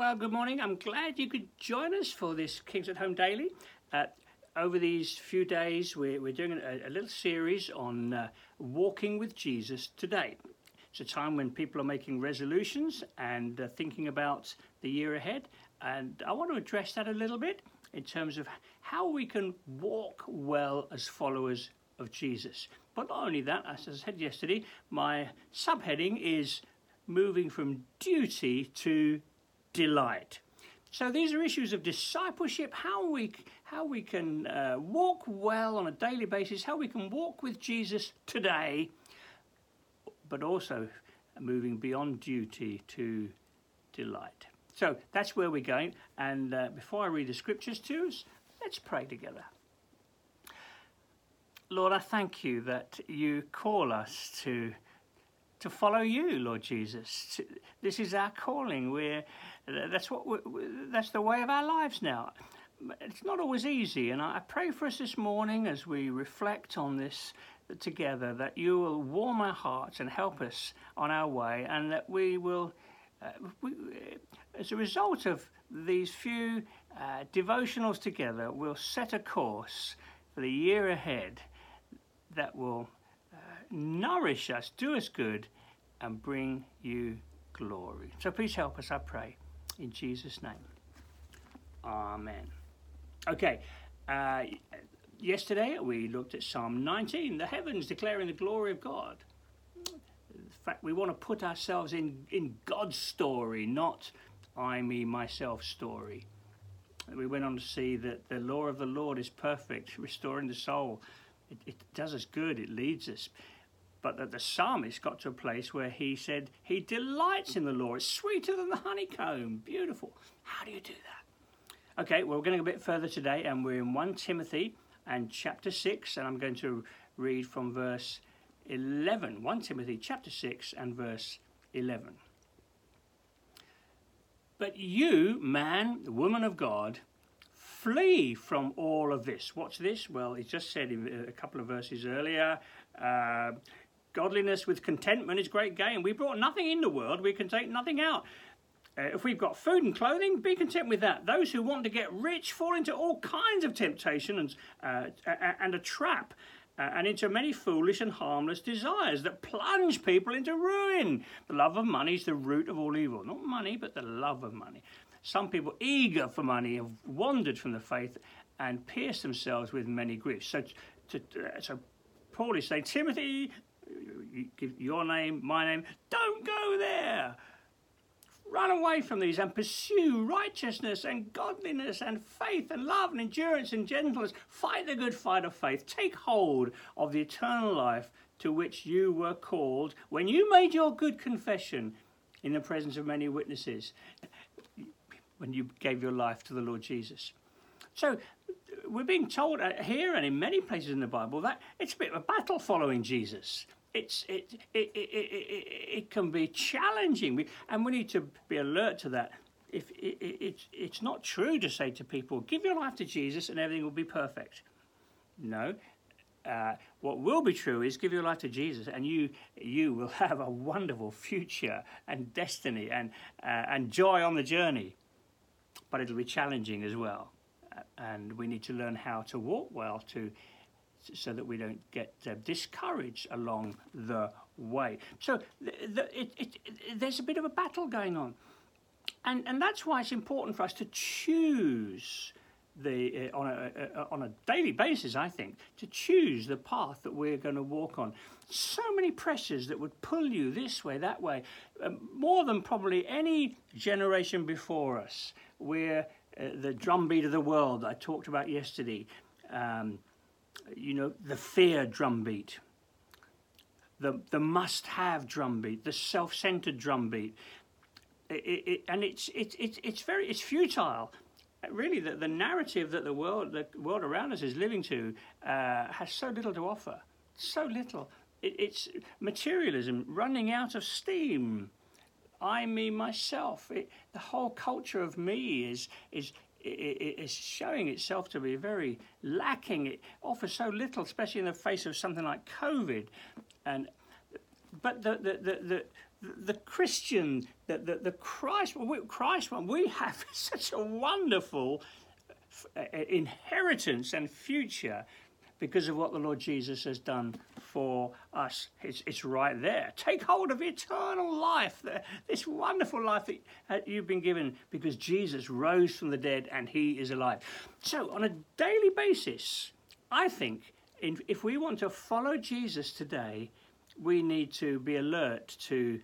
Well, good morning. I'm glad you could join us for this Kings at Home Daily. Over these few days, we're doing a little series on walking with Jesus today. It's a time when people are making resolutions and thinking about the year ahead. And I want to address that a little bit in terms of how we can walk well as followers of Jesus. But not only that, as I said yesterday, my subheading is moving from duty to delight. So these are issues of discipleship, how we can walk well on a daily basis, how we can walk with Jesus today, but also moving beyond duty to delight. So that's where we're going. And before I read the scriptures to us, let's pray together. Lord, I thank you that you call us to follow you, Lord Jesus. This is our calling. That's the way of our lives now. It's not always easy, and I pray for us this morning as we reflect on this together, that you will warm our hearts and help us on our way, and that we will, as a result of these few devotionals together, we'll set a course for the year ahead that will nourish us, do us good, and bring you glory. So please help us, I pray, in Jesus' name. Amen. Okay, yesterday we looked at Psalm 19, the heavens declaring the glory of God. In fact, we want to put ourselves in God's story, not I, me, myself story. We went on to see that the law of the Lord is perfect, restoring the soul. It does us good, it leads us. But that the psalmist got to a place where he said he delights in the law. It's sweeter than the honeycomb. Beautiful. How do you do that? Okay, well, we're going to go a bit further today, and we're in 1 Timothy and chapter 6, and I'm going to read from verse 11. 1 Timothy chapter 6 and verse 11. But you, man, woman of God, flee from all of this. What's this? Well, it just said in a couple of verses earlier, godliness with contentment is great gain. We brought nothing in the world, we can take nothing out. If we've got food and clothing, be content with that. Those who want to get rich fall into all kinds of temptation and a trap, and into many foolish and harmless desires that plunge people into ruin. The love of money is the root of all evil. Not money, but the love of money. Some people eager for money have wandered from the faith and pierced themselves with many griefs. So Paul is saying, Timothy, give your name, my name, don't go there. Run away from these and pursue righteousness and godliness and faith and love and endurance and gentleness. Fight the good fight of faith. Take hold of the eternal life to which you were called when you made your good confession in the presence of many witnesses. When you gave your life to the Lord Jesus. So we're being told here and in many places in the Bible that it's a bit of a battle following Jesus. It can be challenging, and we need to be alert to that. If it's not true to say to people, give your life to Jesus and everything will be perfect. No. What will be true is give your life to Jesus, and you will have a wonderful future and destiny and joy on the journey. But it'll be challenging as well, and we need to learn how to walk well so that we don't get discouraged along the way. So there's a bit of a battle going on, and that's why it's important for us to choose on a daily basis, I think, to choose the path that we're going to walk on. So many pressures that would pull you this way, that way, more than probably any generation before us. We're the drumbeat of the world I talked about yesterday. The fear drumbeat, the must-have drumbeat, the self-centered drumbeat, and it's futile. Really, the narrative that the world around us is living to has so little to offer. So little. It's materialism running out of steam. I, me, myself. The whole culture of me is showing itself to be very lacking. It offers so little, especially in the face of something like COVID. But the the the the Christian, the Christ one, we have such a wonderful inheritance and future because of what the Lord Jesus has done for us. It's right there. Take hold of eternal life, this wonderful life that you've been given because Jesus rose from the dead and he is alive. So on a daily basis, I think if we want to follow Jesus today, we need to be alert to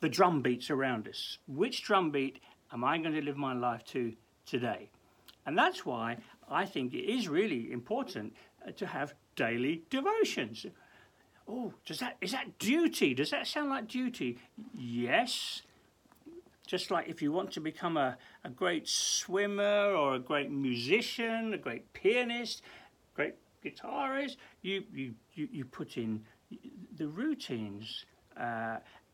the drumbeats around us. Which drumbeat am I going to live my life to today? And that's why I think it is really important to have daily devotions. Oh, is that duty? Does that sound like duty? Yes. Just like if you want to become a great swimmer or a great musician, a great pianist, great guitarist, you put in the routines,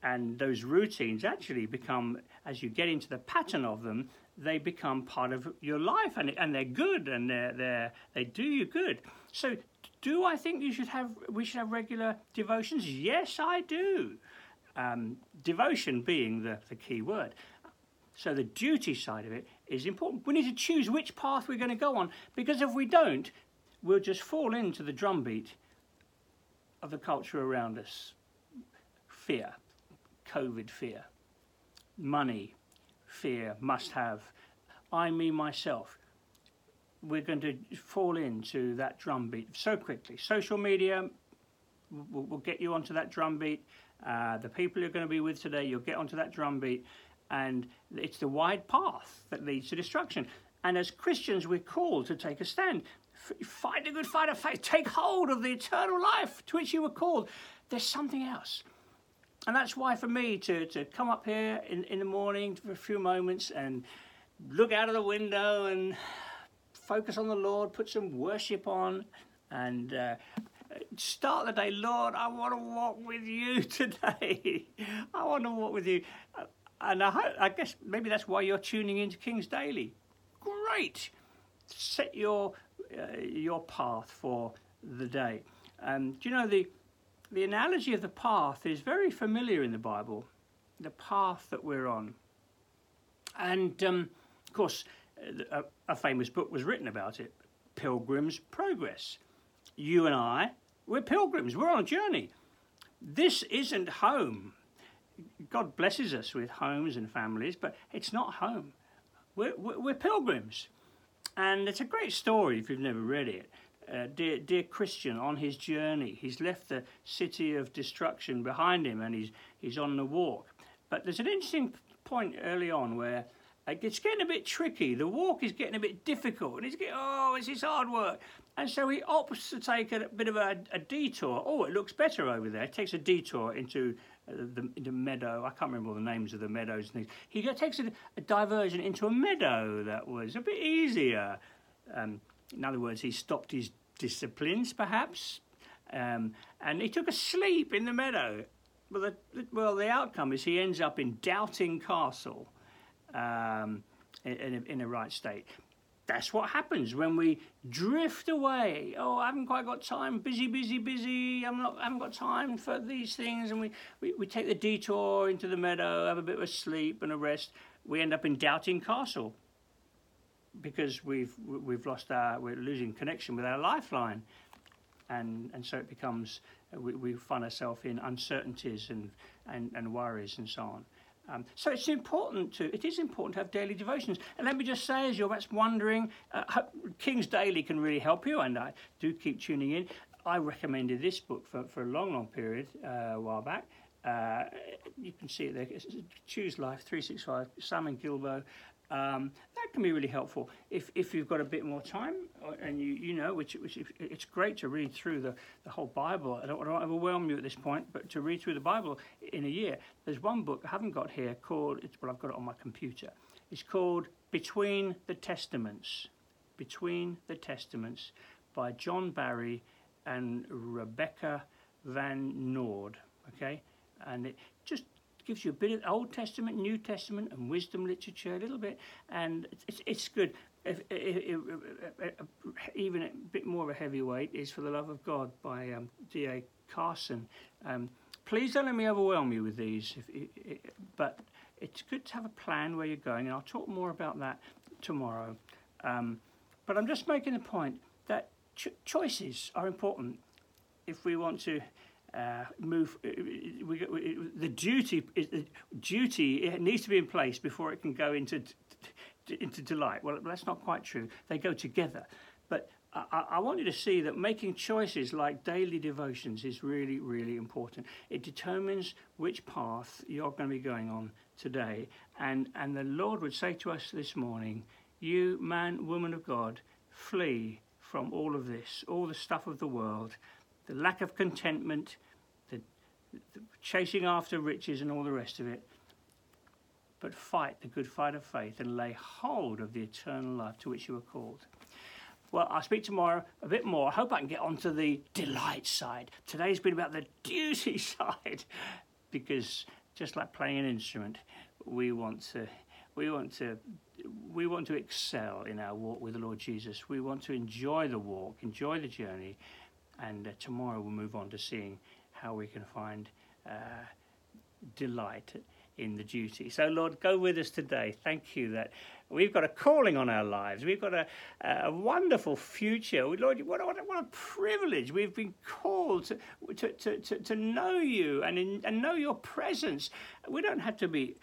and those routines actually become, as you get into the pattern of them, they become part of your life, and they're good, and they do you good. So do I think we should have regular devotions? Yes, I do. Devotion being the key word. So the duty side of it is important. We need to choose which path we're going to go on, because if we don't, we'll just fall into the drumbeat of the culture around us. Fear, COVID fear, money fear, must have, I, me, myself. We're going to fall into that drumbeat so quickly. Social media will get you onto that drumbeat. The people you're going to be with today, you'll get onto that drumbeat, and it's the wide path that leads to destruction. And as Christians, we're called to take a stand. Fight a good fight of faith. Take hold of the eternal life to which you were called. There's something else. And that's why for me to come up here in the morning for a few moments and look out of the window and focus on the Lord, put some worship on, and start the day, Lord, I want to walk with you today. I want to walk with you. And I guess maybe that's why you're tuning into Kings Daily. Great. Set your path for the day. Do you know the analogy of the path is very familiar in the Bible, the path that we're on. And of course, a famous book was written about it, Pilgrim's Progress. You and I, we're pilgrims, we're on a journey. This isn't home. God blesses us with homes and families, but it's not home. We're pilgrims. And it's a great story if you've never read it. Dear Christian, on his journey, he's left the city of destruction behind him, and he's on the walk. But there's an interesting point early on where it's getting a bit tricky. The walk is getting a bit difficult, and it's this hard work. And so he opts to take a bit of a detour. Oh, it looks better over there. He takes a detour into the meadow. I can't remember all the names of the meadows and things. He takes a diversion into a meadow that was a bit easier. In other words, he stopped his disciplines, perhaps, and he took a sleep in the meadow. Well, the outcome is he ends up in Doubting Castle in a right state. That's what happens when we drift away. Oh, I haven't quite got time. Busy. I haven't got time for these things. And we take the detour into the meadow, have a bit of a sleep and a rest. We end up in Doubting Castle because we're losing connection with our lifeline, and so it becomes we find ourselves in uncertainties and worries and so on. So it is important to have daily devotions. And let me just say, as you're perhaps wondering, King's Daily can really help you, and I do keep tuning in. I recommended this book for a long period a while back. You can see it there. It's Choose Life 365, Simon Gilbert. That can be really helpful if you've got a bit more time, and you know, which it's great to read through the whole Bible. I don't overwhelm you at this point, but to read through the Bible in a year. There's one book I haven't got here I've got it on my computer. It's called Between the Testaments by John Barry and Rebecca van Noord. Okay, and it just gives you a bit of Old Testament, New Testament, and wisdom literature a little bit, and it's good. Even a bit more of a heavyweight is For the Love of God by D. A. Carson. Please don't let me overwhelm you with these, but it's good to have a plan where you're going, and I'll talk more about that tomorrow. But I'm just making the point that choices are important if we want to move. The duty it needs to be in place before it can go into delight. Well, that's not quite true. They go together. But I want you to see that making choices like daily devotions is really, really important. It determines which path you're going to be going on today. And the Lord would say to us this morning, you, man, woman of God, flee from all of this, all the stuff of the world, the lack of contentment, the chasing after riches and all the rest of it. But fight the good fight of faith and lay hold of the eternal life to which you were called. Well, I'll speak tomorrow a bit more. I hope I can get onto the delight side. Today's been about the duty side, because just like playing an instrument, we want to excel in our walk with the Lord Jesus. We want to enjoy the walk, enjoy the journey, and tomorrow we'll move on to seeing how we can find delight in the duty. So, Lord, go with us today. Thank you that we've got a calling on our lives. We've got a wonderful future. Lord, what a privilege. We've been called to know you and know your presence. We don't have to be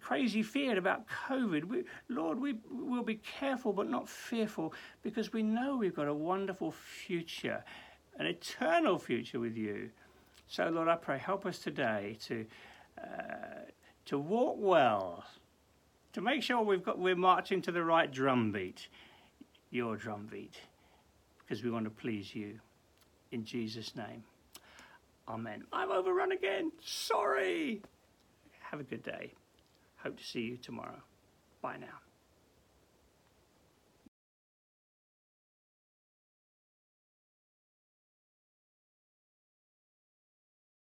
crazy feared about COVID. Lord, we will be careful but not fearful, because we know we've got a wonderful future, an eternal future with you. So, Lord, I pray, help us today to walk well, to make sure we're marching to the right drumbeat, your drumbeat, because we want to please you. In Jesus' name, amen. I'm overrun again. Sorry. Have a good day. Hope to see you tomorrow. Bye now.